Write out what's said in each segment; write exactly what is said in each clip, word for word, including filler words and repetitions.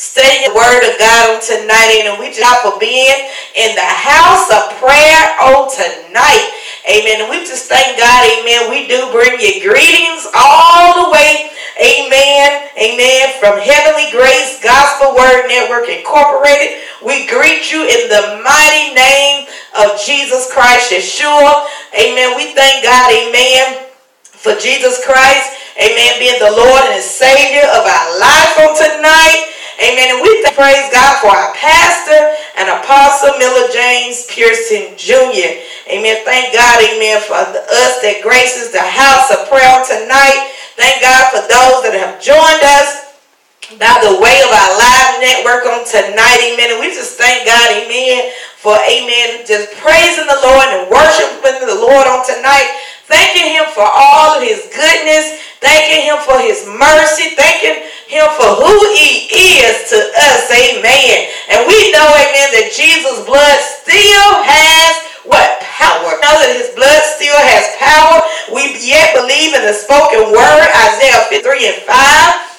studying the word of God on tonight. And we just for being in the house of prayer on tonight. Amen. And we just thank God. Amen. We do bring you greetings all the way. Amen. Amen. From Heavenly Grace Gospel Word Network Incorporated. We greet you in the mighty name of Jesus Christ, Yeshua. Amen. We thank God. Amen. For Jesus Christ. Amen. Being the Lord and Savior of our life on tonight. Amen. And we thank, praise God for our pastor and apostle Miller James Pearson, Junior Amen. Thank God. Amen. For us that graces the house of prayer on tonight. Thank God for those that have joined us by the way of our live network on tonight, amen. And we just thank God, amen, for, amen, just praising the Lord and worshiping the Lord on tonight. Thanking Him for all of His goodness. Thanking Him for His mercy. Thanking Him for who He is to us, amen. And we know, amen, that Jesus' blood still has what? Power. We know that His blood still has power. We yet believe in the spoken word, Isaiah fifty-three and five.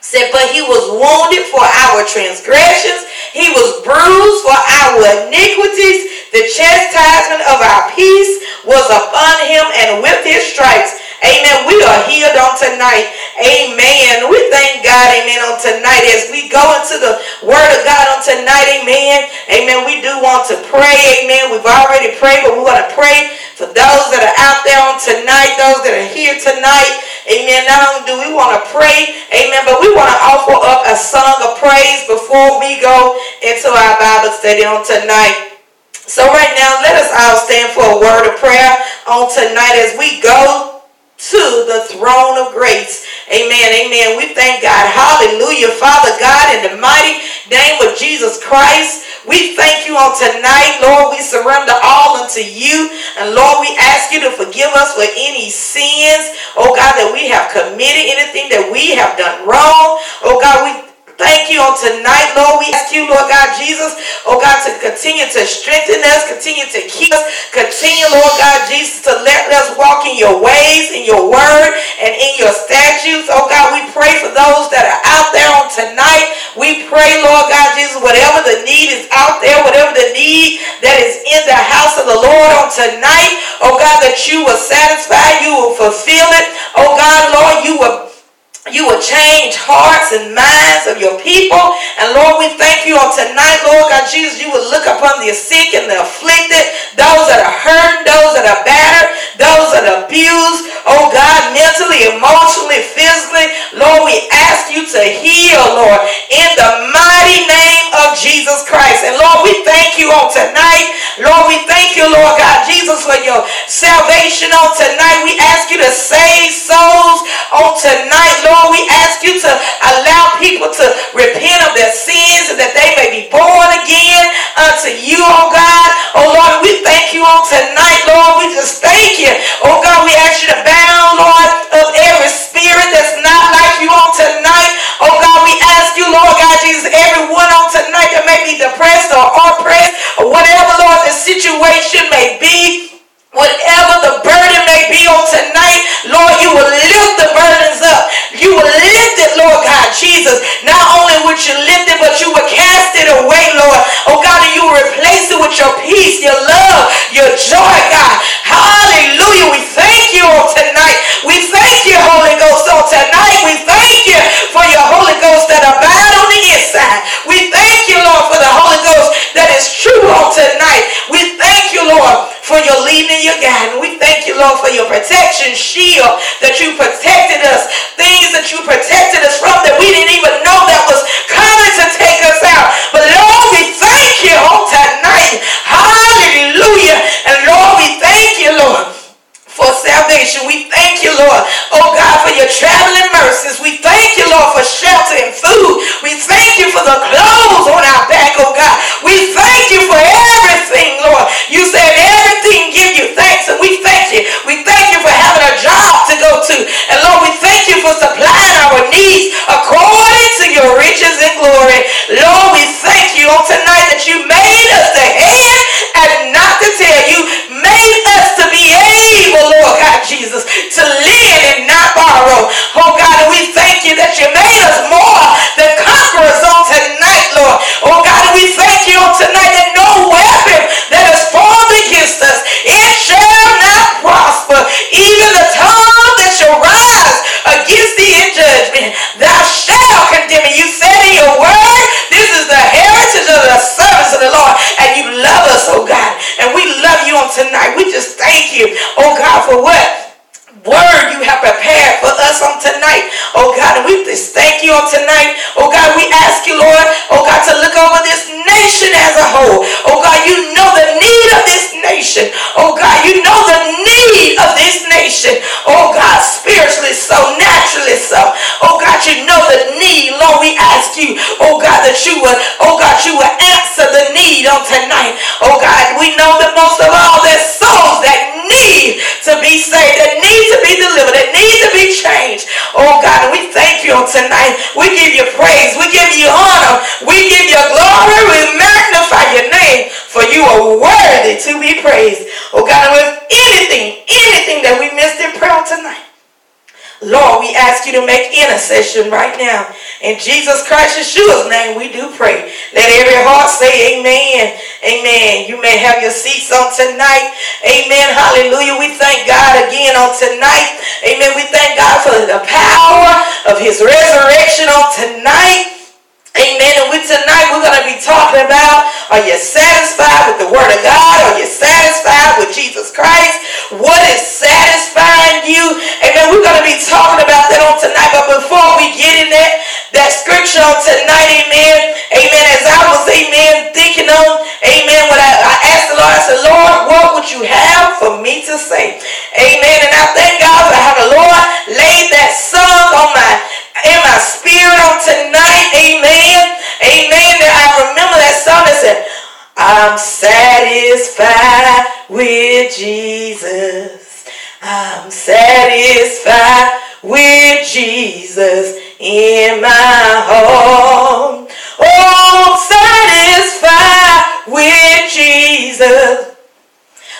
Said, but He was wounded for our transgressions. He was bruised for our iniquities. The chastisement of our peace was upon Him, and with His stripes, amen, we are healed on tonight. Amen. We thank God, amen, on tonight as we go into the word of God on tonight, amen. Amen. We do want to pray, amen. We've already prayed, but we want to pray for those that are out there on tonight, those that are here tonight. Amen. Not only do we want to pray, amen, but we want to offer up a song of praise before we go into our Bible study on tonight. So right now, let us all stand for a word of prayer on tonight as we go to the throne of grace. Amen, amen. We thank God. Hallelujah. Father God, in the mighty name of Jesus Christ, we thank You on tonight. Lord, we surrender all unto You. And Lord, we ask You to forgive us for any sins, oh God, that we have committed, anything that we have done wrong. Oh God, we thank You on tonight, Lord. We ask You, Lord God Jesus, oh God, to continue to strengthen us, continue to keep us, continue, Lord God Jesus, to let us walk in Your ways, in Your word, and in Your statutes. Oh God, we pray for those that are out there on tonight. We pray, Lord God Jesus, whatever the need is out there, whatever the need that is in the house of the Lord on tonight, oh God, that You will satisfy, You will fulfill it. Oh God, Lord, You will You will change hearts and minds of Your people. And Lord, we thank You on tonight, Lord God Jesus. You will look upon the sick and the afflicted, those that are hurting, those that are battered, those that are abused, oh God, mentally, emotionally, physically. Lord, we ask You to heal, Lord, in the mighty name of Jesus Christ. And Lord, we thank You on tonight. Lord, we thank You, Lord God Jesus, for Your salvation on tonight. We ask You to save souls on tonight, Lord. Lord, we ask You to allow people to repent of their sins and that they may be born again unto You, oh God. Oh Lord, we thank You on tonight, Lord. We just thank You. Oh God, we ask You to bound, Lord, of every spirit that's not like You on tonight. Oh God, we ask You, Lord God Jesus, everyone on tonight that may be depressed or oppressed or whatever, Lord, the situation may be, whatever the burden may be on tonight, Lord, You will lift the burdens up. You will lift it, Lord God Jesus. Not only would You lift it, but You will cast it away, Lord. Oh God, and You will replace it with Your peace, Your love, Your joy, God. Hallelujah. We thank You on tonight. We thank You, Holy Ghost, on tonight. We thank You for Your Holy Ghost that abide on the inside. We thank You, Lord, for the Holy Ghost that is true on tonight. We thank You, Lord, for Your leading. Your God, and we thank You, Lord, for Your protection shield that You protected us, things that You protected us from that we didn't even know that was coming to take us out. But Lord, we thank You on tonight. Hallelujah. And Lord, we thank You, Lord, for salvation. We thank You, Lord, oh God, for Your traveling mercies. We thank You, Lord, for shelter and food. We thank You for the clothes on our back, oh God. We thank You for everything, Lord. You said everything give You thanks, and we thank You. We thank You for having a job to go to. And Lord, we thank You for supplying our needs according to Your riches and glory. Lord, we thank You on tonight that You made us the head and not the tail. You made us to be able, Lord God Jesus, to lend and not borrow. Oh God, and we thank You that You made us more than conquerors on tonight. Oh God, that you would, oh God, you would answer the need on tonight. Oh God, we know that most of all there's souls that need to be saved, that need to be delivered, that need to be changed. Oh God, and we thank you on tonight. We give you praise. We give you honor. We give you glory. We magnify your name, for you are worthy to be praised. Oh God, and with anything, anything that we missed in prayer tonight, Lord, we ask you to make intercession right now. In Jesus Christ, Yeshua's name, we do pray. Let every heart say amen. Amen. You may have your seats on tonight. Amen. Hallelujah. We thank God again on tonight. Amen. We thank God for the power of his resurrection on tonight. Amen. And we, tonight we're going to be talking about, are you satisfied with the Word of God? Are you satisfied with Jesus Christ? What is satisfying you? Amen. We're going to be talking about that on tonight. But before we get in that, that scripture on tonight, amen. Amen. As I was, amen, thinking on, amen, when I, I asked the Lord, I said, Lord, what would you have for me to say? Amen. And I thank God for how the Lord laid that song on my in my spirit on tonight, amen, amen, that I remember that song that said, I'm satisfied with Jesus, I'm satisfied with Jesus in my home, oh, I'm satisfied with Jesus,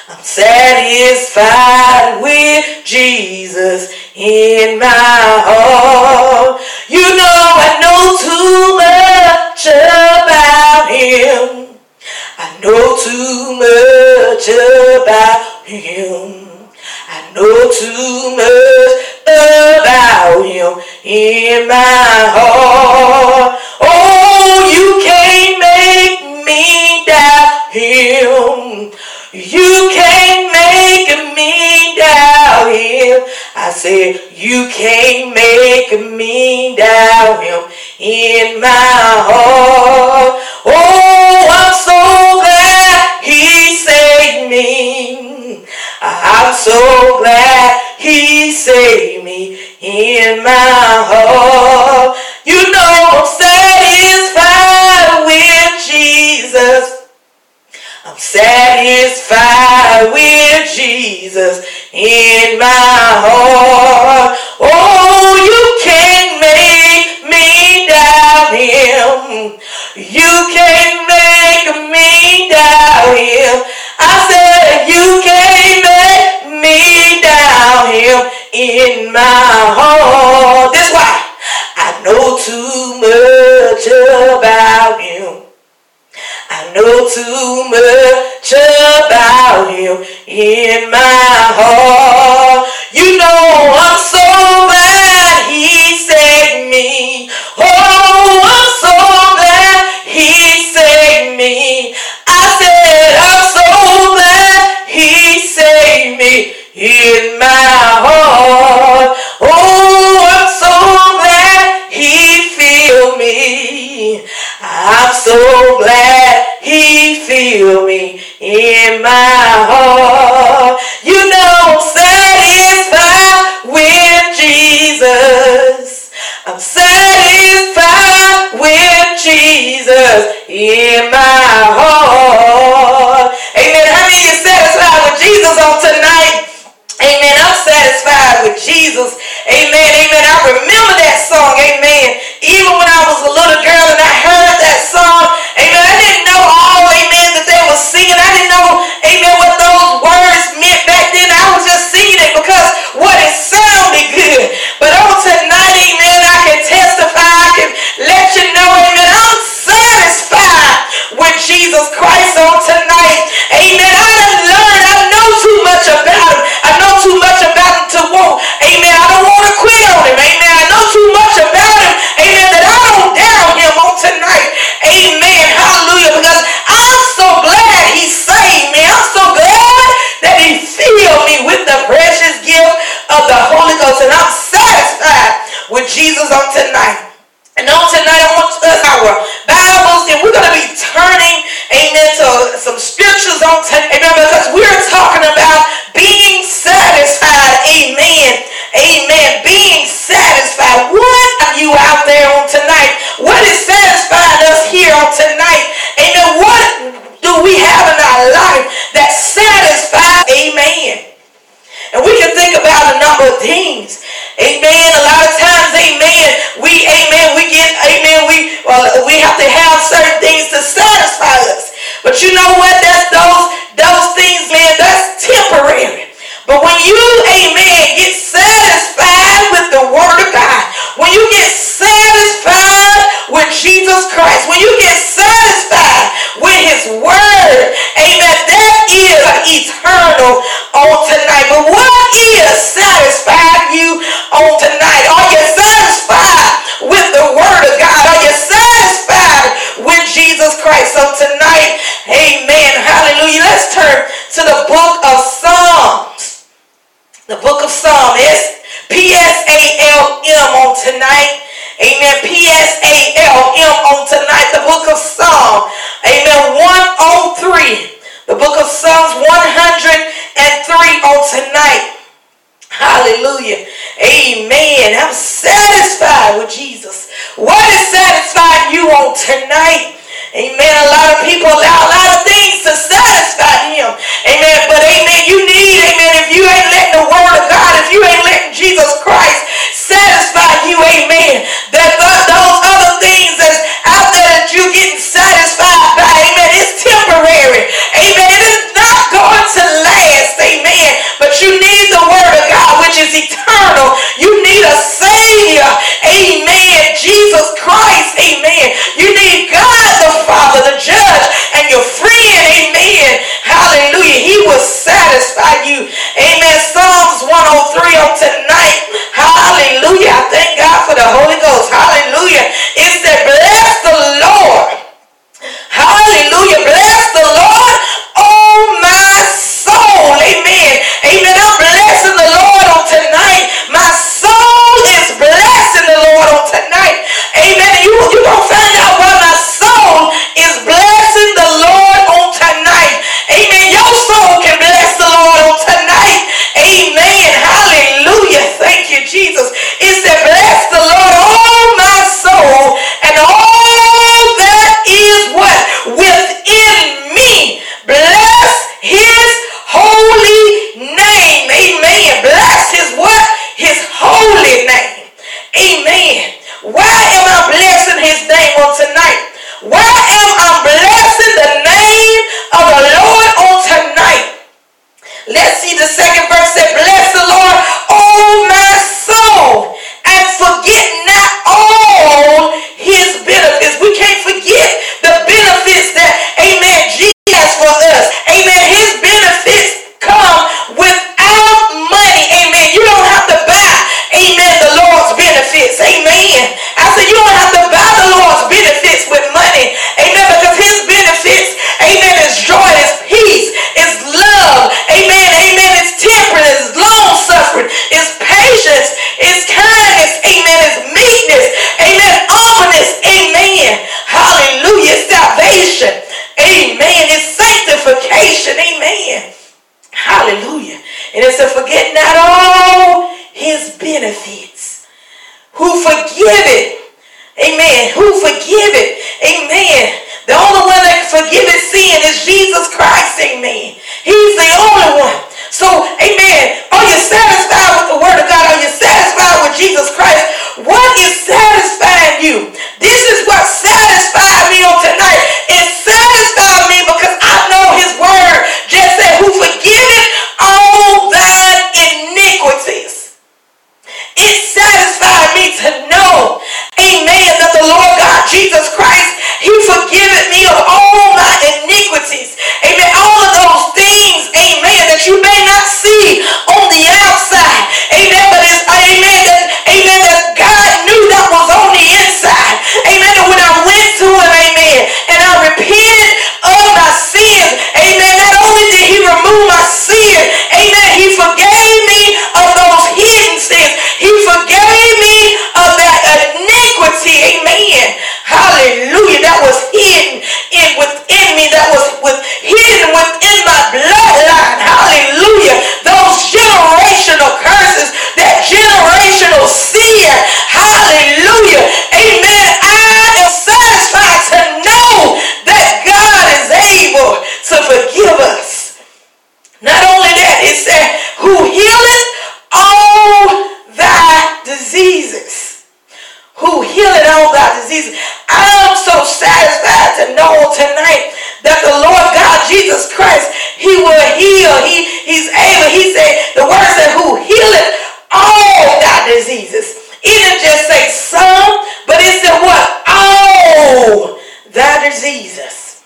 I'm satisfied with Jesus in my heart. You know I know too much about him. I know too much about him. I know too much about him in my heart. Oh, you can't make me doubt him. You can't make me doubt him. I said, you can't make me doubt him in my heart. Oh, I'm so glad he saved me. I'm so glad he saved me in my heart. You know I'm satisfied with Jesus. I'm satisfied with Jesus in my heart. Oh, you can't make me doubt him. You can't make me doubt him. I said you can't make me doubt him in my heart. That's why I know too much about him. I know too much about him in my heart. You know I'm so glad he saved me. Oh, I'm so glad he saved me. I said I'm so glad he saved me in my heart. Oh, I'm so glad he filled me. I'm so glad he filled me in my heart. You know I'm satisfied with Jesus. I'm satisfied with Jesus in my heart. Amen. How many of you are satisfied with Jesus on tonight? Amen. I'm satisfied with Jesus. Amen. Amen. I remember that song. Amen. Even when I was a little girl and I heard that song, amen, I didn't know all, amen, that they were singing. I didn't know, amen, what those words meant back then. I was just singing it because what it sounded good. But on tonight, amen, I can testify. I can let you know, amen, I'm satisfied with Jesus to have certain things to satisfy us. But you know what? That's those, those things, man, that's temporary. But when you, amen, get satisfied with the Word of God, when you get satisfied with Jesus Christ, when you get satisfied with His Word, amen, that is eternal on tonight. But what is satisfying you on tonight? Are you satisfied with the Word of God? Are you satisfied with Jesus Christ? So tonight, amen, hallelujah, let's turn to the book of Psalms. The book of Psalms, P S A L M on tonight. Amen, P S A L M on tonight. The book of Psalms, amen, one oh three. The book of Psalms one oh three on tonight. Hallelujah. Amen. I'm satisfied with Jesus. What is satisfying you on tonight? Amen. A lot of people allow a lot of things to satisfy him. Amen. But amen, you need, amen, if you ain't letting the Word of God, if you ain't letting Jesus Christ satisfy you, amen, that those other things that's out there that you're getting satisfied by, amen, it's temporary. Amen. It is not going to last. Amen. But you need the Word of God, which is eternal. You need a Savior. Amen. Jesus Christ. Amen. You need God the Father, the Judge, and your friend. Amen. Hallelujah. He will satisfy you. Amen. Psalms one oh three on tonight. Hallelujah. I thank God for the Holy Ghost. Hallelujah. It said, bless the Lord. Hallelujah. Bless the Lord, oh my soul. Amen. Amen. I'm blessing the Lord on tonight. My soul is blessing the Lord on tonight. Amen. You, you're going to find out why my soul is blessing the Lord on tonight. Amen. Your soul can bless the Lord on tonight. Amen. Hallelujah. Thank you, Jesus. It said, bless the Lord, oh my soul, and all that is what? Within me. Bless his holy name. Amen. Bless his what? His holy name. Amen. Why am I blessing his name on tonight? Why am I blessing the name of the Lord on tonight? Let's see the second verse. It bless the Lord, oh my soul, and forget not all his benefits. We can't forget the benefits that, amen, Jesus has for us. Amen. His benefits come without money. Amen. You don't have to buy, amen, the Lord's benefits. Amen. I said you don't have to buy the Lord's benefits with money. Amen. Because his benefits, amen, is joy, is peace, is love. Amen. Amen. It's temperance, it's long suffering, it's patience, it's kindness. Amen. It's meekness. Amen. Humbleness. Amen. Hallelujah. It's salvation. Amen. It's sanctification. Amen. Hallelujah. And it's a forget not all his benefits. Who forgive it. Amen. Who forgive it. Amen. The only one that can forgive his sin is Jesus Christ. Amen. He's the only one. So, amen. Are you satisfied with the Word of God? Are you satisfied with Jesus Christ? What is satisfying you? This is what satisfied me on tonight. It satisfied me because I know his Word just said, who forgiveth all thine iniquities. It satisfied me to know, amen, that the Lord God, Jesus Christ, diseases.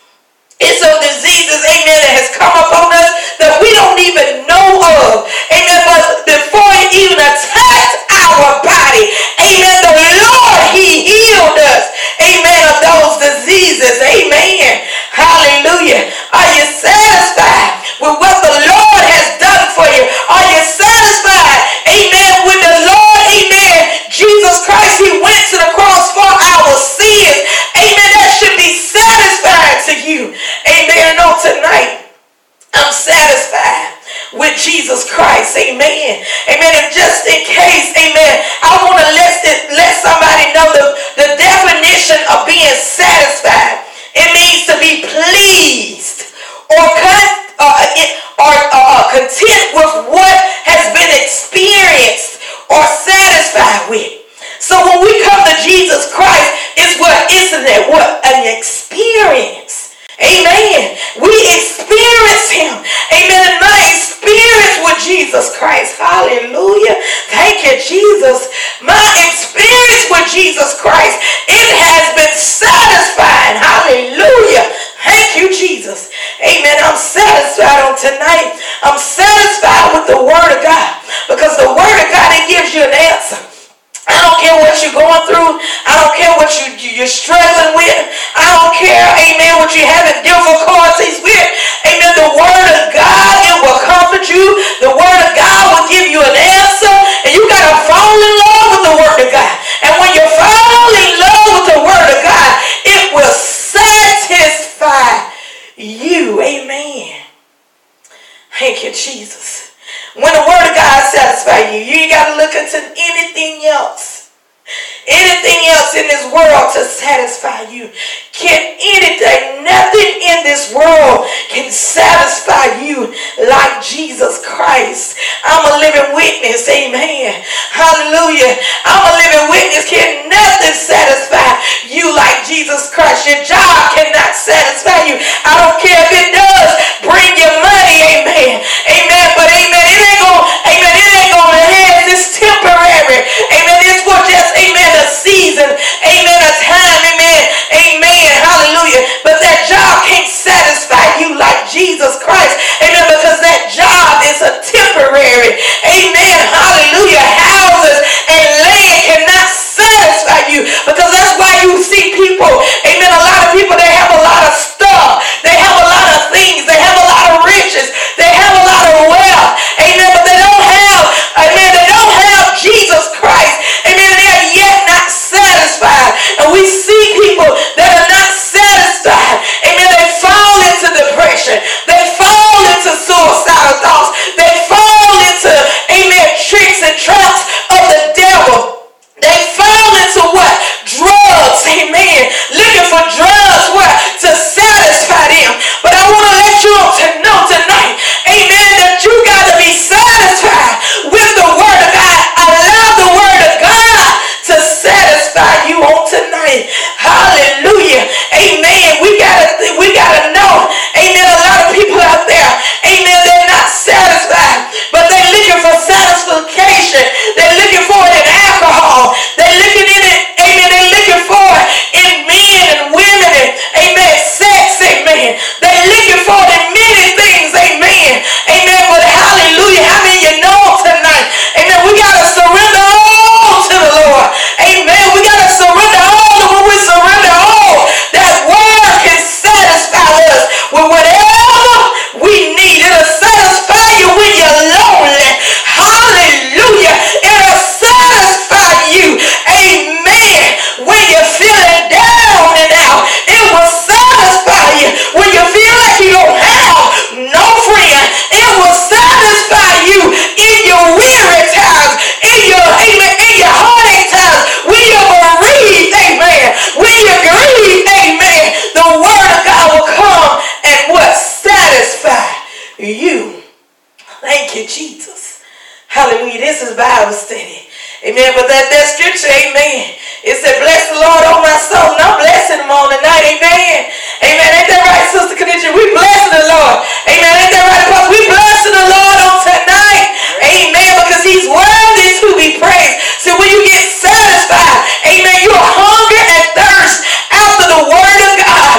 It's of diseases, amen, that has come upon us that we don't even know of. Amen. But before it even attacks our body, amen, the Lord, he healed us, amen, of those diseases. Amen. Hallelujah. Are you satisfied with what the Lord has done for you? Are you satisfied, amen, with the Lord, amen, Jesus Christ? He went to the cross for our sins. Amen. That should be satisfying to you. Amen. On tonight, I'm satisfied with Jesus Christ. Amen. Amen. And just in case, amen, I want to let, let somebody know the, the definition of being satisfied. It means to be pleased or, con- or, or, or content with what has been experienced or satisfied with. So when we come to Jesus Christ, it's what, isn't it? What an experience. Amen. We experience him. Amen. And my experience with Jesus Christ. Hallelujah. Thank you, Jesus. My experience with Jesus Christ, it has been satisfying. Hallelujah. Thank you, Jesus. Amen. I'm satisfied on tonight. I'm satisfied with the word of God, because the word of God, it gives you an answer. I don't care what you're going through. I don't care what you, you're struggling with. I don't care, amen, what you're having difficulties with. Amen, the word of God, it will comfort you. The word of God will give you an answer. And you got to fall in love with the word of God. And when you fall in love with the word of God, it will satisfy you. Amen. Thank you, Jesus. When the word of God satisfies you, you ain't got to look into anything else. Anything else in this world to satisfy you. Can anything, nothing in this world can satisfy you like Jesus Christ. I'm a living witness, amen. Hallelujah. I'm a living witness. Can nothing satisfy you like Jesus Christ? Your job cannot satisfy you. I don't care if it does bring you money, amen. Amen. But amen, it ain't gonna, amen, it ain't gonna last. It's temporary. Amen. It's for just, amen, a season, amen, a time, amen, amen, hallelujah. But that job can't satisfy you like Jesus Christ, amen, because that job is a temporary, amen, hallelujah. Houses and land cannot satisfy you, because that's why you see people, amen, a lot of people, they have a lot of stuff, they have a lot of things, they have a lot of riches, they have a lot of wealth, amen, but they don't have, amen, they don't have Jesus Christ, amen, they are yet not satisfied. And we see people that are not satisfied, amen, they fall into depression, they fall into suicidal thoughts, they fall into, amen, tricks and traps of the devil. They fall into what? Drugs, amen. Looking for drugs, what? To satisfy them. But I want to let you all to know tonight, amen, that you got to be satisfied with the word of God. Allow the word of God to satisfy you on tonight. Hallelujah. Amen. We got to we got to know, amen, a lot of people out there, amen, they're not satisfied, but they're looking for satisfaction. They're looking for it in alcohol. They're looking in it, amen. They're looking for it in men and women and, amen, sex, amen. They're looking for it in many things, amen. Amen. But hallelujah, how many of you know tonight? Amen. We gotta surrender all to the Lord. Amen. We gotta surrender all, and when we surrender all, that word can satisfy us with whatever we need. It'll satisfy you when you're lonely. Hallelujah. It'll satisfy you. Amen. When you're feeling down and out, it will satisfy you. When you feel like you don't have no friend, it will satisfy you in your weary times, in your, amen, in your heartache times, when you're bereaved, amen, when you're grieved, amen, the word of God will come and what? Satisfy you. Thank you, Jesus. Hallelujah. This is Bible study. Amen. But that, that scripture, amen, it said, bless the Lord, oh my soul, and I'm blessing him all tonight. Amen. Amen. Ain't that right, Sister Condition? We blessing the Lord. Amen. Ain't that right, Apostle? We blessing the Lord on tonight. Amen. Because he's worthy to be praised. So when you get satisfied, amen, you are hungry and thirst after the word of God.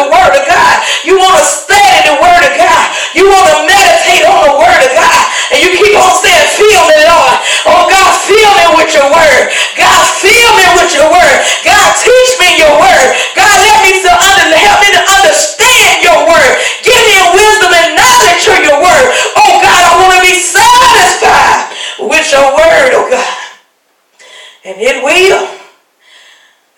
the Word of God. You want to study the Word of God. You want to meditate on the Word of God. And you keep on saying, fill me, Lord. Oh, God, fill me with your Word. God, fill me with your Word. God, teach me your Word. God, let me to under, help me to understand your Word. Give me wisdom and knowledge of your Word. Oh, God, I want to be satisfied with your Word, oh, God. And it will.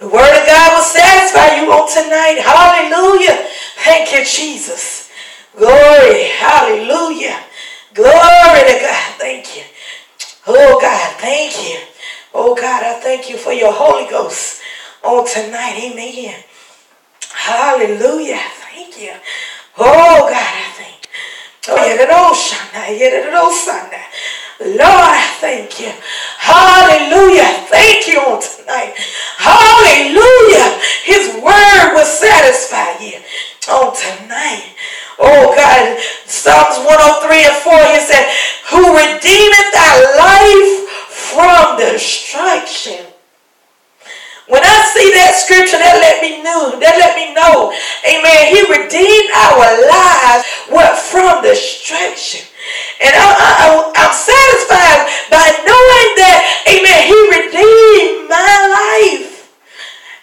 The Word of God will satisfy you on tonight. Hallelujah. Thank you, Jesus. Glory. Hallelujah. Glory to God. Thank you. Oh, God, thank you. Oh, God, I thank you for your Holy Ghost on tonight. Amen. Hallelujah. Thank you. Oh, God, I thank you. Lord, I thank you. Hallelujah. Thank you on tonight. Hallelujah. His word will satisfy you on tonight. Oh, God. Psalms one oh three and four, he said, who redeemeth thy life from destruction. When I see that scripture, that let me know, that let me know, amen, he redeemed our lives what, from destruction. And I, I, I, I'm satisfied by knowing that, amen, he redeemed my life,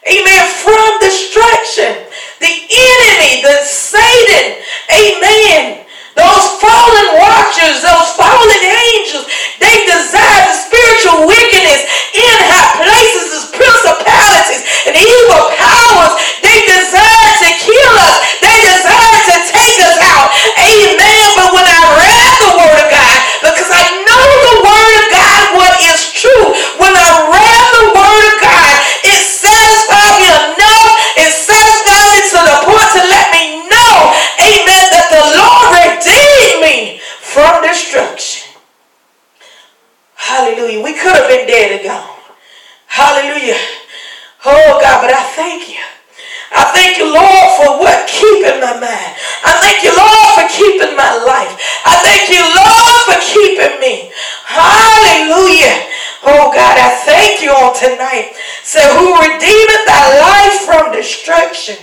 amen, from destruction. The enemy, the Satan, amen, those fallen watchers, those fallen angels, they desire the spiritual wickedness in high places, principalities and evil powers. They desire to kill us. They desire to take us out. Amen. But when I read the Word of God, because I know the Word of God, what is true, when I read the Word of God, it satisfied me enough. It satisfied me to the point to let me know, amen, that the Lord redeemed me from destruction. Hallelujah. We could have been dead and gone. Hallelujah. Oh, God, but I thank you. I thank you, Lord, for what? Keeping my mind. I thank you, Lord, for keeping my life. I thank you, Lord, for keeping me. Hallelujah. Oh, God, I thank you on tonight. Say, who redeemeth thy life from destruction?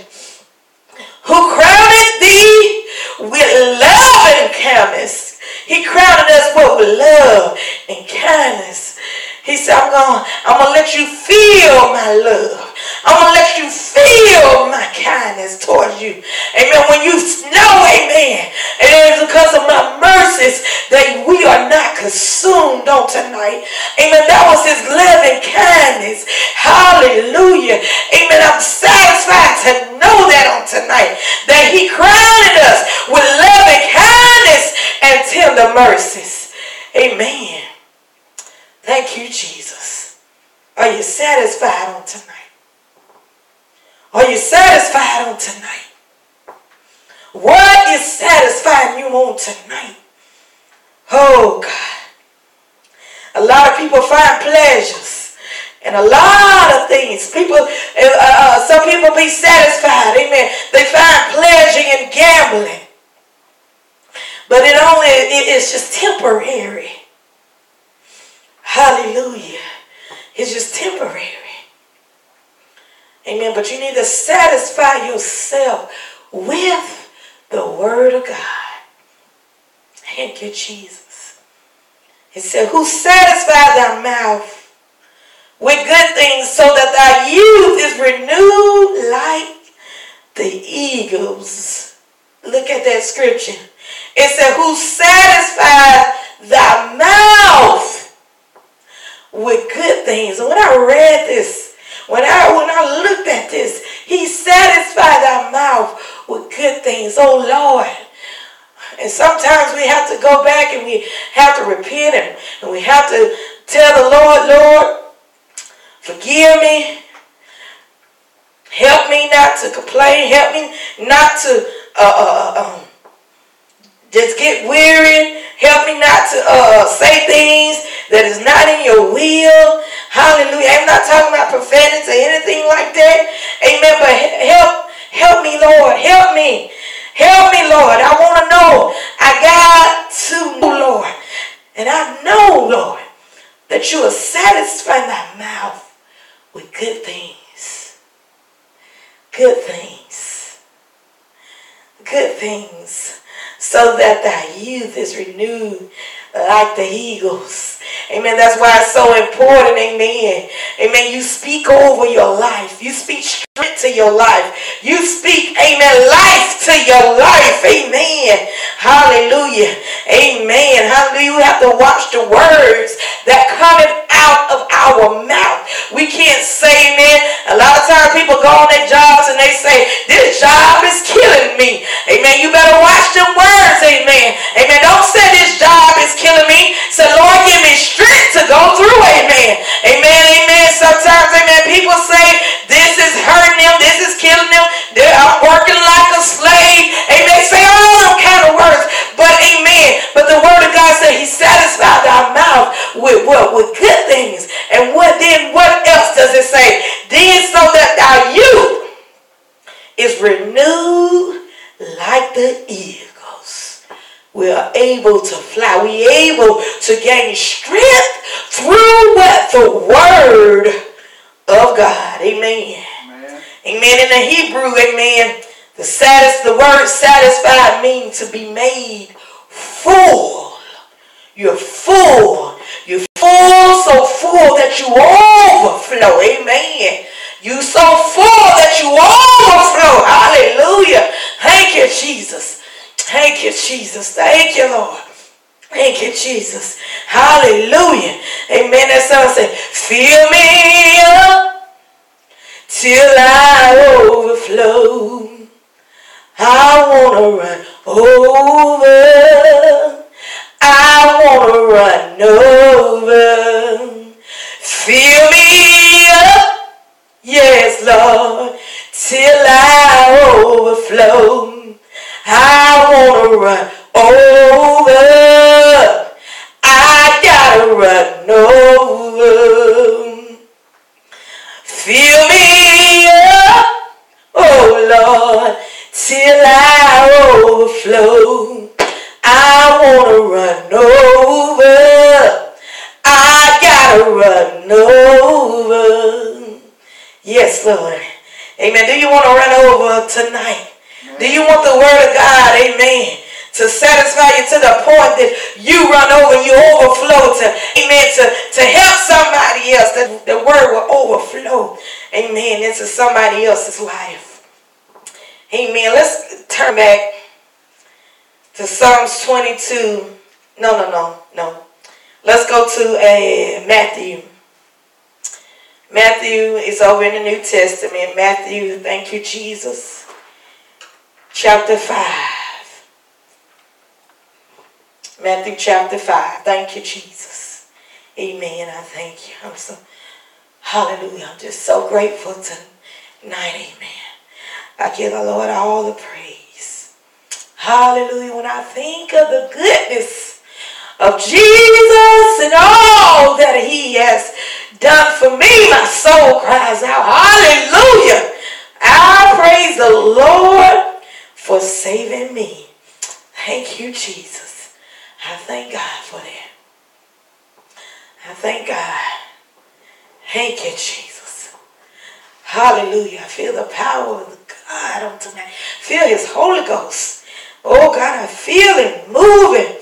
Who crowned thee with love and kindness? He crowned us both with love and kindness. He said, I'm going I'm gonna let you feel my love. I'm going to let you feel my kindness towards you. Amen. When you know, amen, it is because of my mercies that we are not consumed on tonight. Amen. That was his love and kindness. Hallelujah. Amen. I'm satisfied to know that on tonight, that he crowned us with love and kindness and tender mercies. Amen. Thank you, Jesus. Are you satisfied on tonight? Are you satisfied on tonight? What is satisfying you on tonight? Oh, God. A lot of people find pleasures and a lot of things. People, uh, uh, some people be satisfied, amen. They find pleasure in gambling. But it only, it, it's just temporary. Hallelujah. It's just temporary. Amen. But you need to satisfy yourself with the Word of God. Thank you, Jesus. He said, who satisfied thy mouth with good things so that thy youth is renewed like the eagles. Look at that scripture. It said, who satisfied thy mouth with good things. And when I read this, when I when I looked at this, he satisfied our mouth with good things. Oh, Lord. And sometimes we have to go back and we have to repent and, and we have to tell the Lord, Lord, forgive me. Help me not to complain. Help me not to uh, uh, um, just get weary. Help me not to uh, say things that is not in your will. Hallelujah. I'm not talking about profanity or anything like that. Amen. But help, help me, Lord. Help me. Help me, Lord. I want to know. I got to know, Lord. And I know, Lord, that you are satisfying my mouth with good things. Good things. things, so that thy youth is renewed like the eagles. Amen. That's why it's so important. Amen. Amen. You speak over your life. You speak strength to your life. You speak, amen, life to your life. Amen. Hallelujah. Amen. Hallelujah. We have to watch the words that cometh out of our mouth. We can't say, amen. A lot of times people go on their jobs and they say, this job is killing me. Amen. You better watch them words. Amen. Amen. Don't say this job is killing me. Say, Lord, give me strength to go through. Amen. Amen. Amen. Sometimes, amen, people say this is hurting them, this is killing them, they're working like a slave. Amen. Say all kind of words. But amen. But the word of God said he satisfied our mouth with what? With good things. And what then what else does it say? Then so that our youth is renewed like the eagles. We are able to fly. We are able to gain strength through what? The word of God. Amen. Amen. Amen. In the Hebrew, amen, the satis- the word satisfied means to be made full. You're full. You're full, so full that you overflow. Amen. You so full that you overflow. Hallelujah. Thank you, Jesus. Thank you, Jesus. Thank you, Lord. Thank you, Jesus. Hallelujah. Amen. That song said, fill me up till I overflow. I want to run over. I want to run over. Fill me up, yes, Lord, till I overflow. I want to run over. I gotta run over. Fill me up, oh Lord, till I overflow. I want to run over. I gotta run over. Yes, Lord. Amen. Do you want to run over tonight? Do you want the word of God, amen, to satisfy you to the point that you run over, you overflow to, amen, to, to help somebody else, that the word will overflow, amen, into somebody else's life. Amen. Let's turn back to Psalms twenty-two. No, no, no, no. Let's go to uh, Matthew. Matthew is over in the New Testament. Matthew, thank you, Jesus. Chapter five. Matthew chapter five. Thank you, Jesus. Amen. I thank you. I'm so, hallelujah. I'm just so grateful tonight. Amen. I give the Lord all the praise. Hallelujah. When I think of the goodness of Jesus and all that he has done for me, my soul cries out. Hallelujah. I praise the Lord for saving me. Thank you, Jesus. I thank God for that. I thank God. Thank you, Jesus. Hallelujah. I feel the power of God on tonight. Feel his Holy Ghost. Oh, God, I feel him moving.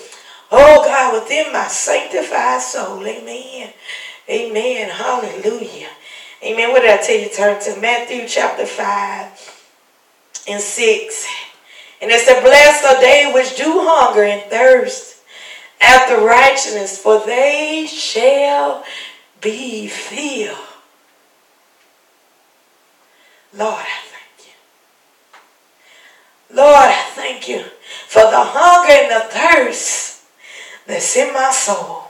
Oh, God, within my sanctified soul. Amen. Amen. Hallelujah. Amen. What did I tell you? Turn to Matthew chapter five and six. And it said, blessed are they which do hunger and thirst after righteousness, for they shall be filled. Lord, I thank you. Lord, I thank you for the hunger and the thirst that's in my soul.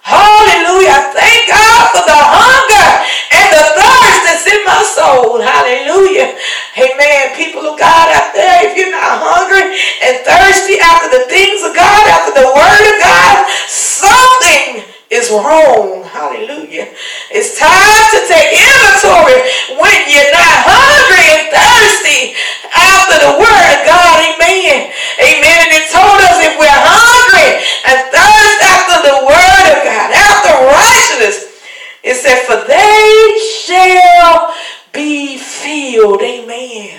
Hallelujah. Thank God for the hunger and the thirst that's in my soul. Hallelujah. Amen. People of God out there, if you're not hungry and thirsty after the things of God, after the word of God, something is wrong. Hallelujah. It's time to take inventory when you're not hungry and thirsty after the word of God. Amen. Amen. And it told us if we're hungry and thirsty after the word of God, after righteousness, it said, for they shall be filled. Amen.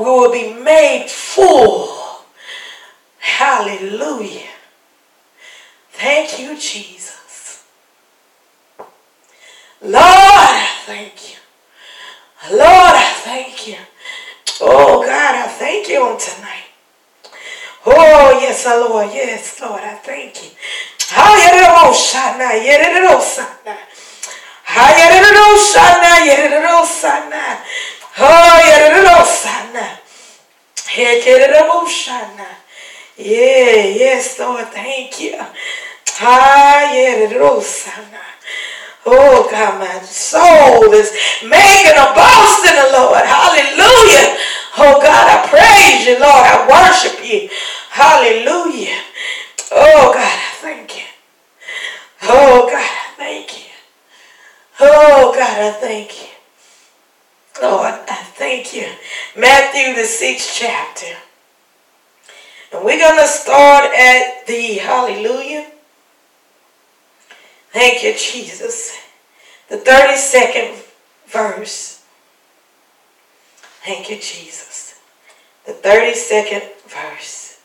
we will be made full. Hallelujah. Thank you, Jesus. Lord, I thank you. Lord, I thank you. Oh, God, I thank you on tonight. Oh, yes, Lord. Yes, Lord, I thank you. Yeah, yes, Lord, thank you. Oh, God, my soul is making a boast in the Lord. Hallelujah. Oh, God, I praise you, Lord. I worship you. Hallelujah. Oh, God, I thank you. Oh, God, I thank you. Oh, God, I thank you. Lord, I thank you. Matthew, the sixth chapter. And we're going to start at the, hallelujah. Thank you, Jesus. The thirty-second verse. Thank you, Jesus. The thirty-second verse.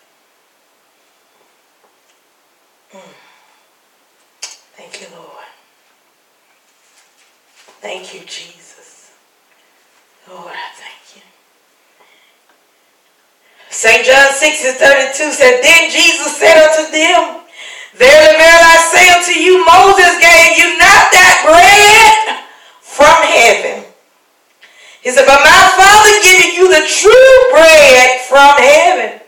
Thank you, Lord. Thank you, Jesus. Lord, I thank you. Saint John six and thirty-two said, Then Jesus said unto them, Verily, verily, I say unto you, Moses gave you not that bread from heaven. He said, But my Father giveth you the true bread from heaven.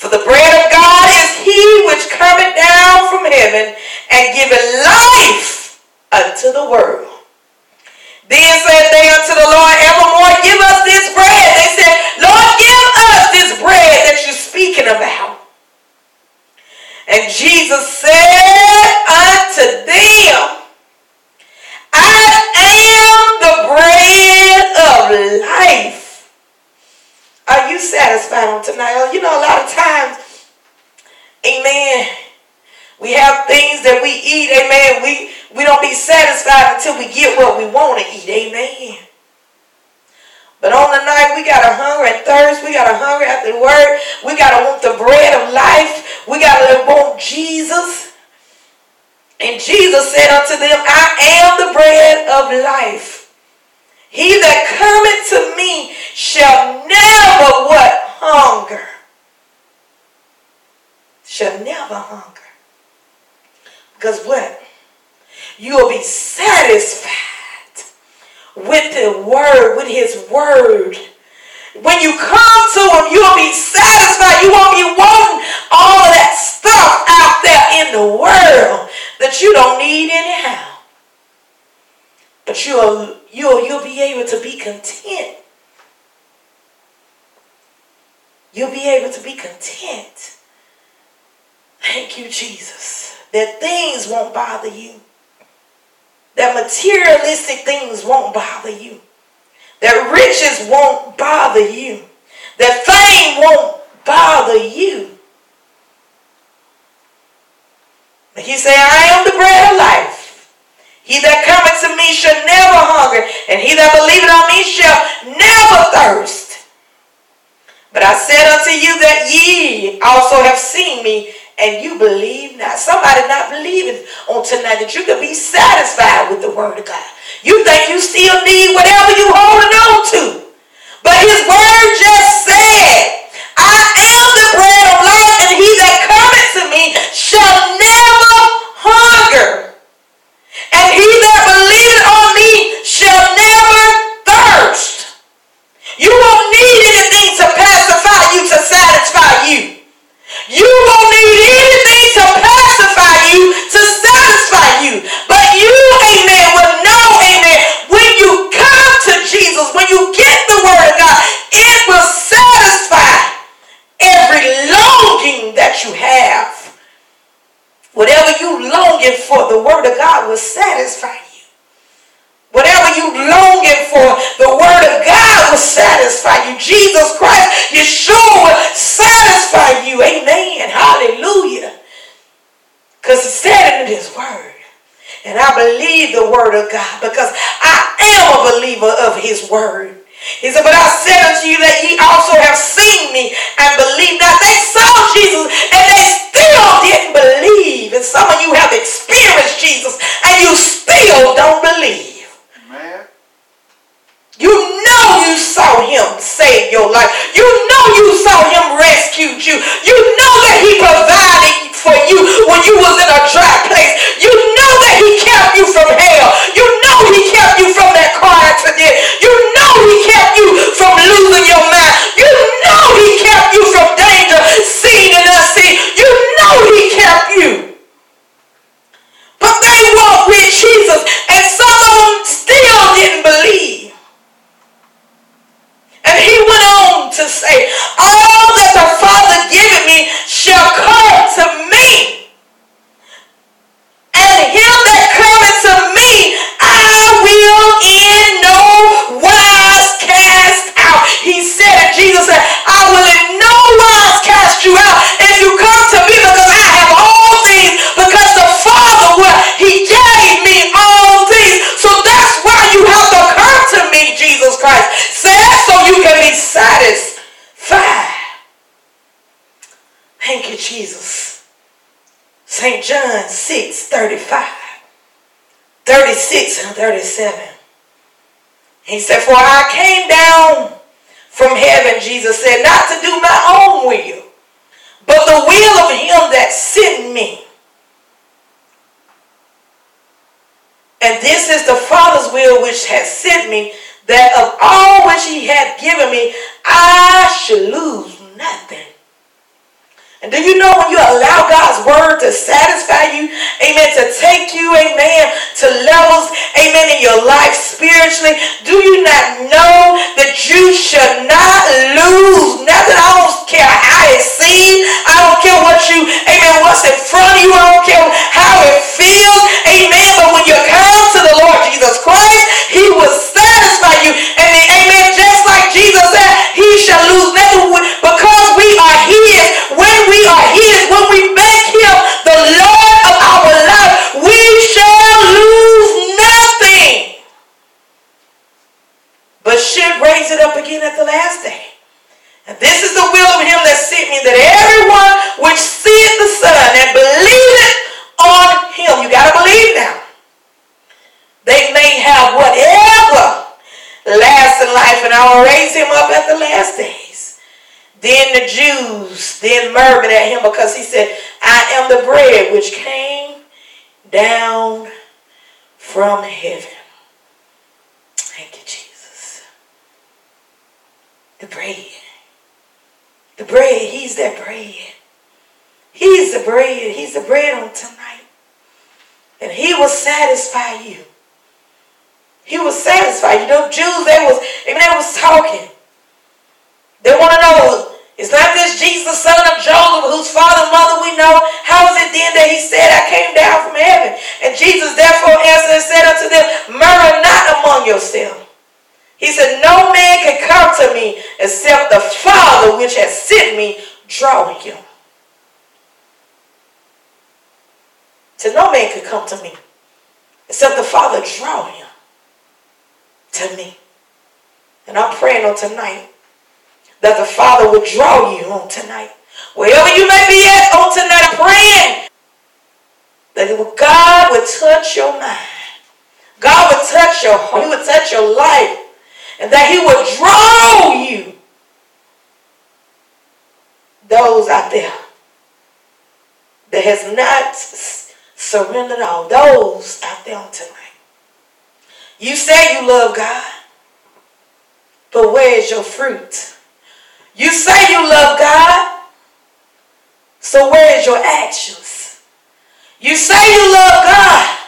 For the bread of God is he which cometh down from heaven and giveth life unto the world. Then said they unto the Lord, Evermore give us this bread. They said, Lord, give us this bread that you're speaking about. And Jesus said unto them, I am the bread of life. Are you satisfied on tonight? You know, a lot of times, amen, we have things that we eat, amen, we, we don't be satisfied until we get what we want to eat, amen. But on the night, we got a hunger and thirst. We got a hunger after the word. We got to want the bread of life. We got to want Jesus. And Jesus said unto them, I am the bread of life. He that cometh to me shall never what? Hunger. Shall never hunger. Because what? You will be satisfied with the word, with his word. When you come to him, you'll be satisfied. You won't be wanting all of that stuff out there in the world that you don't need anyhow. But you'll, you'll, you'll be able to be content. You'll be able to be content. Thank you, Jesus. That things won't bother you. That materialistic things won't bother you. That riches won't bother you. That fame won't bother you. But he said, I am the bread of life. He that cometh to me shall never hunger, and he that believeth on me shall never thirst. But I said unto you that ye also have seen me, and you believe not. Somebody not believing on tonight that you can be satisfied with the word of God. You think you still need whatever you holding on to. But his word just said, I am the bread of life, and he that cometh to me shall never hunger. And he that believeth on me shall never thirst. You won't need anything to pacify you, to satisfy you. You won't need anything to pacify you, to satisfy you. But you, amen, will know, amen, when you come to Jesus, when you get the word of God, it will satisfy every longing that you have. Whatever you longing for, the word of God will satisfy you. Whatever you longing for, the word of God will satisfy you. Jesus Christ, Yeshua will satisfy you. Amen. Hallelujah. Because it's said in his word. And I believe the word of God because I am a believer of his word. He said, but I said unto you that ye also have seen me and believe not. They saw Jesus and they still didn't believe. And some of you have experienced Jesus and you still don't believe. Amen. You know you saw him save your life. You know you saw him rescue you. You know that he provided for you when you was in a dry place. You know that he kept you from hell. You know he kept you from that car accident. You know he kept you from losing your mind. You know he kept you from danger, seen and unseen. You know he kept you. But they walked with Jesus and some of them still didn't believe. And he went on to say, all that the Father giveth me shall come to me. And him that cometh to me, I will in no wise cast out. He said, Jesus said, I will in no wise cast you out if you come to me, because I have all things, because the Father, well, he gave me all things. So that's why you have to come to me, Jesus Christ said, you can be satisfied. Thank you, Jesus. Saint John six, thirty-five, thirty-six, and thirty-seven. He said, for I came down from heaven, Jesus said, not to do my own will, but the will of him that sent me. And this is the Father's will which has sent me, that of all which he hath given me, I should lose nothing. And do you know when you allow God's word to satisfy you, amen, to take you, amen, to levels, amen, in your life spiritually, do you not know that you should not lose nothing? I don't care how it seems. I don't care what you, amen, what's in front of you. I don't care how it feels, amen, but when you come to the Lord Jesus Christ, he will satisfy you. And then, amen, just like Jesus said, he shall lose nothing, because we are his. When we are his, when we make him the Lord of our life, we shall lose nothing, but should raise it up again at the last day. And this is the will of him that sent me, that everyone which seeth the Son and believeth on him, you got to believe now, they may have whatever lasts in life, and I will raise him up at the last days. Then the Jews then murmured at him, because he said, I am the bread which came down from heaven. Thank you, Jesus. The bread. The bread. He's that bread. He's the bread. He's the bread on tonight. And he will satisfy you. He was satisfied. You know, Jews, they was, and they was talking. They want to know, is not this Jesus, son of Joseph, whose father and mother we know? How is it then that he said, I came down from heaven? And Jesus therefore answered and said unto them, murmur not among yourselves. He said, no man can come to me except the Father which has sent me draw him. So no man can come to me except the Father draw him. To me. And I'm praying on tonight that the Father will draw you on tonight. Wherever you may be at on tonight, I'm praying that God will touch your mind. God will touch your heart. He will touch your life. And that he will draw you. Those out there that has not surrendered all. Those out there on tonight. You say you love God, but where is your fruit? You say you love God, so where is your actions? You say you love God,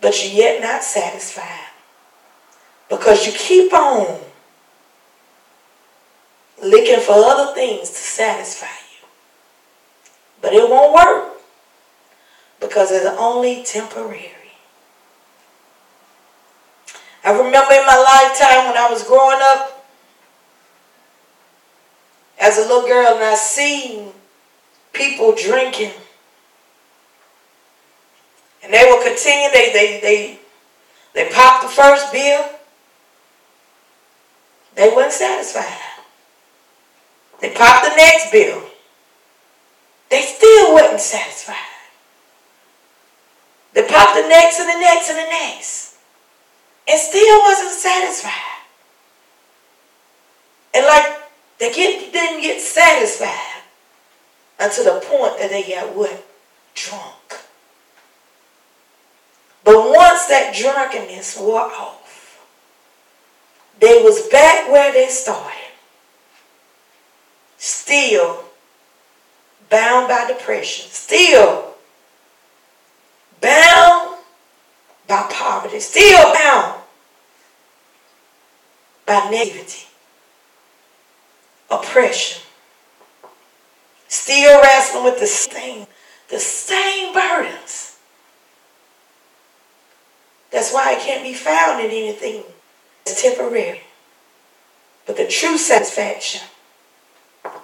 but you're yet not satisfied, because you keep on looking for other things to satisfy you. But it won't work, because it's only temporary. I remember in my lifetime when I was growing up as a little girl, and I seen people drinking. And they would continue, they they they they popped the first beer, They weren't satisfied. They popped the next bill. They still wasn't satisfied. They popped the next and the next and the next. And still wasn't satisfied. And like they get, didn't get satisfied until the point that they got what? Drunk. But once that drunkenness wore off, they was back where they started. Still bound by depression. Still bound by poverty. Still bound by negativity. Oppression. Still wrestling with the same, the same burdens. That's why it can't be found in anything. It's temporary. But the true satisfaction,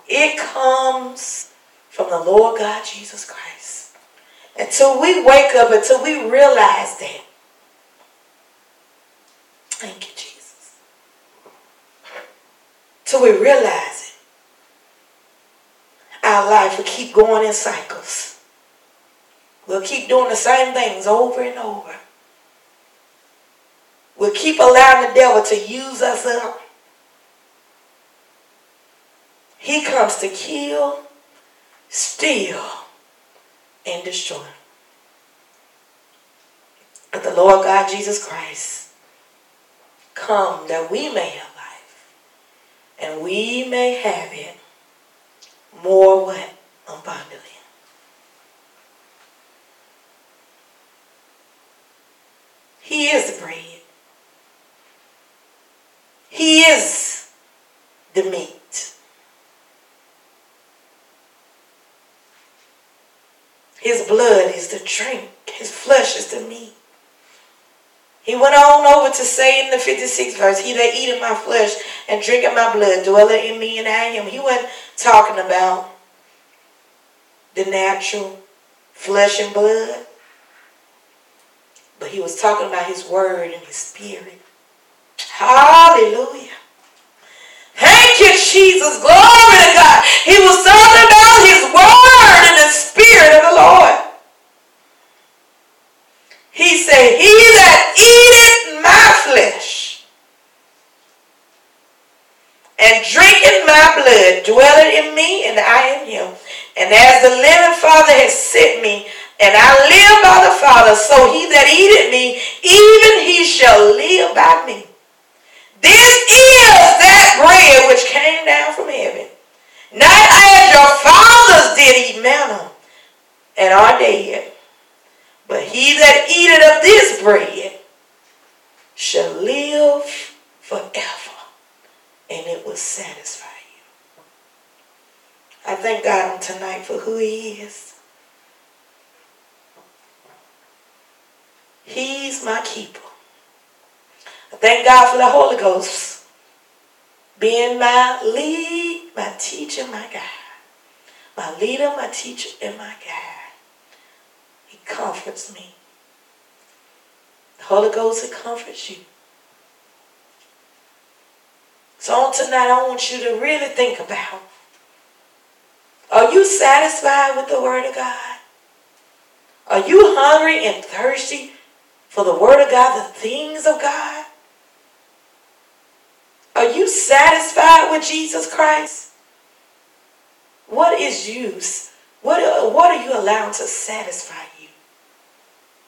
it comes from the Lord God Jesus Christ. Until we wake up, until we realize that. Thank you, Jesus. Till we realize it, our life will keep going in cycles. We'll keep doing the same things over and over. We'll keep allowing the devil to use us up. He comes to kill, steal, and destroy. But the Lord God Jesus Christ come that we may have life and we may have it more what? Abundantly. He is the bread. He is the meat. His blood is the drink. His flesh is the meat. He went on over to say in the fifty-sixth verse, he that eateth my flesh and drinketh my blood dwelleth in me and I in him. He wasn't talking about the natural flesh and blood, but he was talking about his word and his spirit. Hallelujah. Thank you, Jesus. Glory to God. He was talking about his word and the spirit of the Lord. He said, he that eateth my flesh and drinketh my blood dwelleth in me and I in him. And as the living Father has sent me, and I live by the Father, so he that eateth me, even he shall live by me. This is that bread which came down from heaven. Not as your fathers did eat manna and are dead. But he that eateth of this bread shall live forever. And it will satisfy you. I thank God on tonight for who he is. He's my keeper. I thank God for the Holy Ghost being my lead, my teacher, my guide. My leader, my teacher, and my guide. He comforts me. The Holy Ghost, it comforts you. So on tonight, I want you to really think about, are you satisfied with the Word of God? Are you hungry and thirsty for the Word of God, the things of God? Are you satisfied with Jesus Christ? What is use? What, what are you allowing to satisfy you?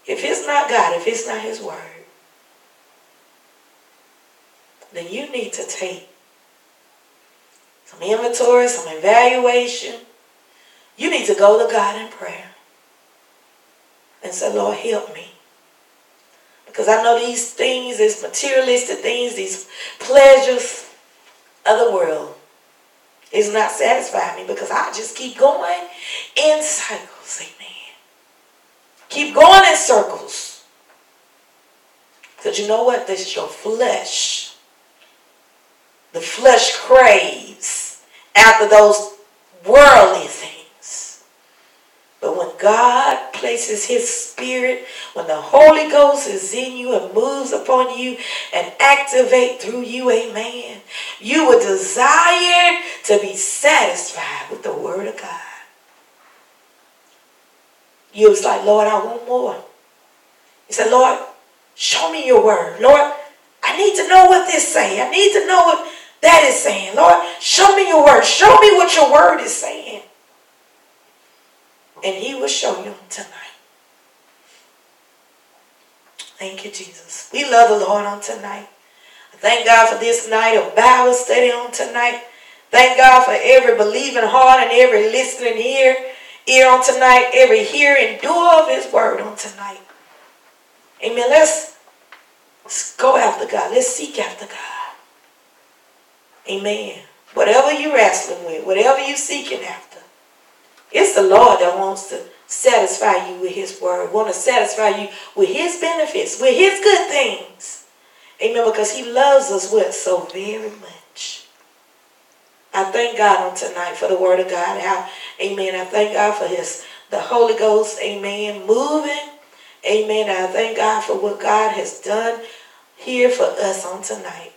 If it's not God, if it's not his word, then you need to take some inventory, some evaluation. You need to go to God in prayer and say, Lord, help me. Because I know these things, these materialistic things, these pleasures of the world is not satisfying me because I just keep going in cycles, amen. Keep going in circles. Because you know what? This is your flesh. The flesh craves after those worldly things. But when God places his spirit, when the Holy Ghost is in you and moves upon you and activate through you, amen, You will desire to be satisfied with the word of God. You was like, Lord, I want more. He said, Lord, show me your word. Lord, I need to know what this saying. I need to know what that is saying. Lord, show me your word. Show me what your word is saying. And he will show you tonight. Thank you, Jesus. We love the Lord on tonight. Thank God for this night of Bible study on tonight. Thank God for every believing heart and every listening ear, ear on tonight, every hear and doer of his word on tonight. Amen. Let's, let's go after God. Let's seek after God. Amen. Whatever you're wrestling with, whatever you're seeking after, it's the Lord that wants to satisfy you with his word, want to satisfy you with his benefits, with his good things. Amen, because he loves us what? So very much. I thank God on tonight for the word of God. I, amen. I thank God for his, the Holy Ghost, amen, moving. Amen. I thank God for what God has done here for us on tonight.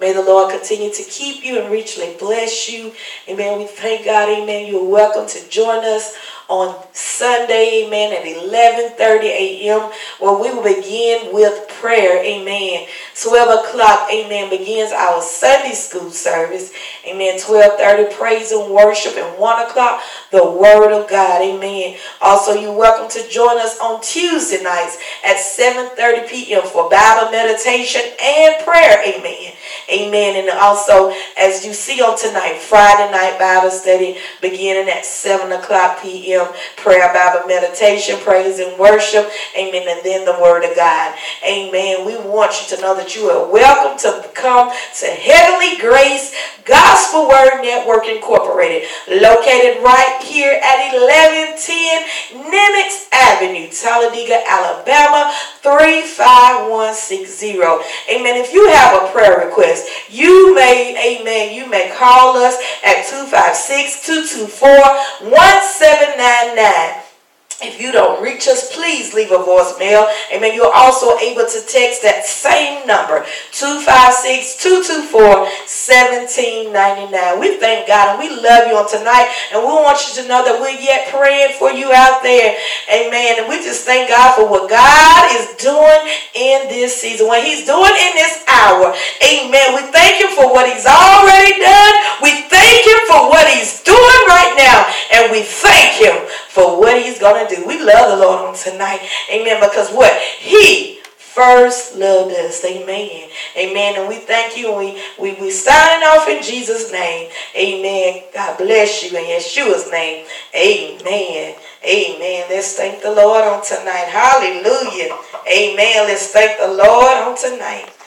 May the Lord continue to keep you and richly bless you. Amen. We thank God. Amen. You're welcome to join us on Sunday, amen, at eleven thirty a.m. where we will begin with prayer, amen. twelve o'clock, amen, begins our Sunday school service, amen. twelve thirty, praise and worship, and one o'clock, the word of God, amen. Also, you're welcome to join us on Tuesday nights at seven thirty p.m. for Bible meditation and prayer, amen. Amen. And also, as you see on tonight, Friday night Bible study beginning at seven o'clock p.m. prayer, Bible meditation, praise and worship, amen, and then the word of God, amen. We want you to know that you are welcome to come to Heavenly Grace Gospel Word Network Incorporated, located right here at eleven ten Nimitz Avenue, Talladega, Alabama, three five one six zero. Amen. If you have a prayer request, you may, amen, you may call us at two five six, two two four, one seven nine nine. If you don't reach us, please leave a voicemail. Amen. You're also able to text that same number, two five six, two two four, one seven nine nine. We thank God and we love you on tonight. And we want you to know that we're yet praying for you out there. Amen. And we just thank God for what God is doing in this season, what he's doing in this hour. Amen. We thank him for what he's already done. We thank him for what he's doing right now. And we thank him for what he's going to do. We love the Lord on tonight. Amen. Because what? He first loved us. Amen. Amen. And we thank you. And we, we, we signing off in Jesus' name. Amen. God bless you in Yeshua's name. Amen. Amen. Let's thank the Lord on tonight. Hallelujah. Amen. Let's thank the Lord on tonight.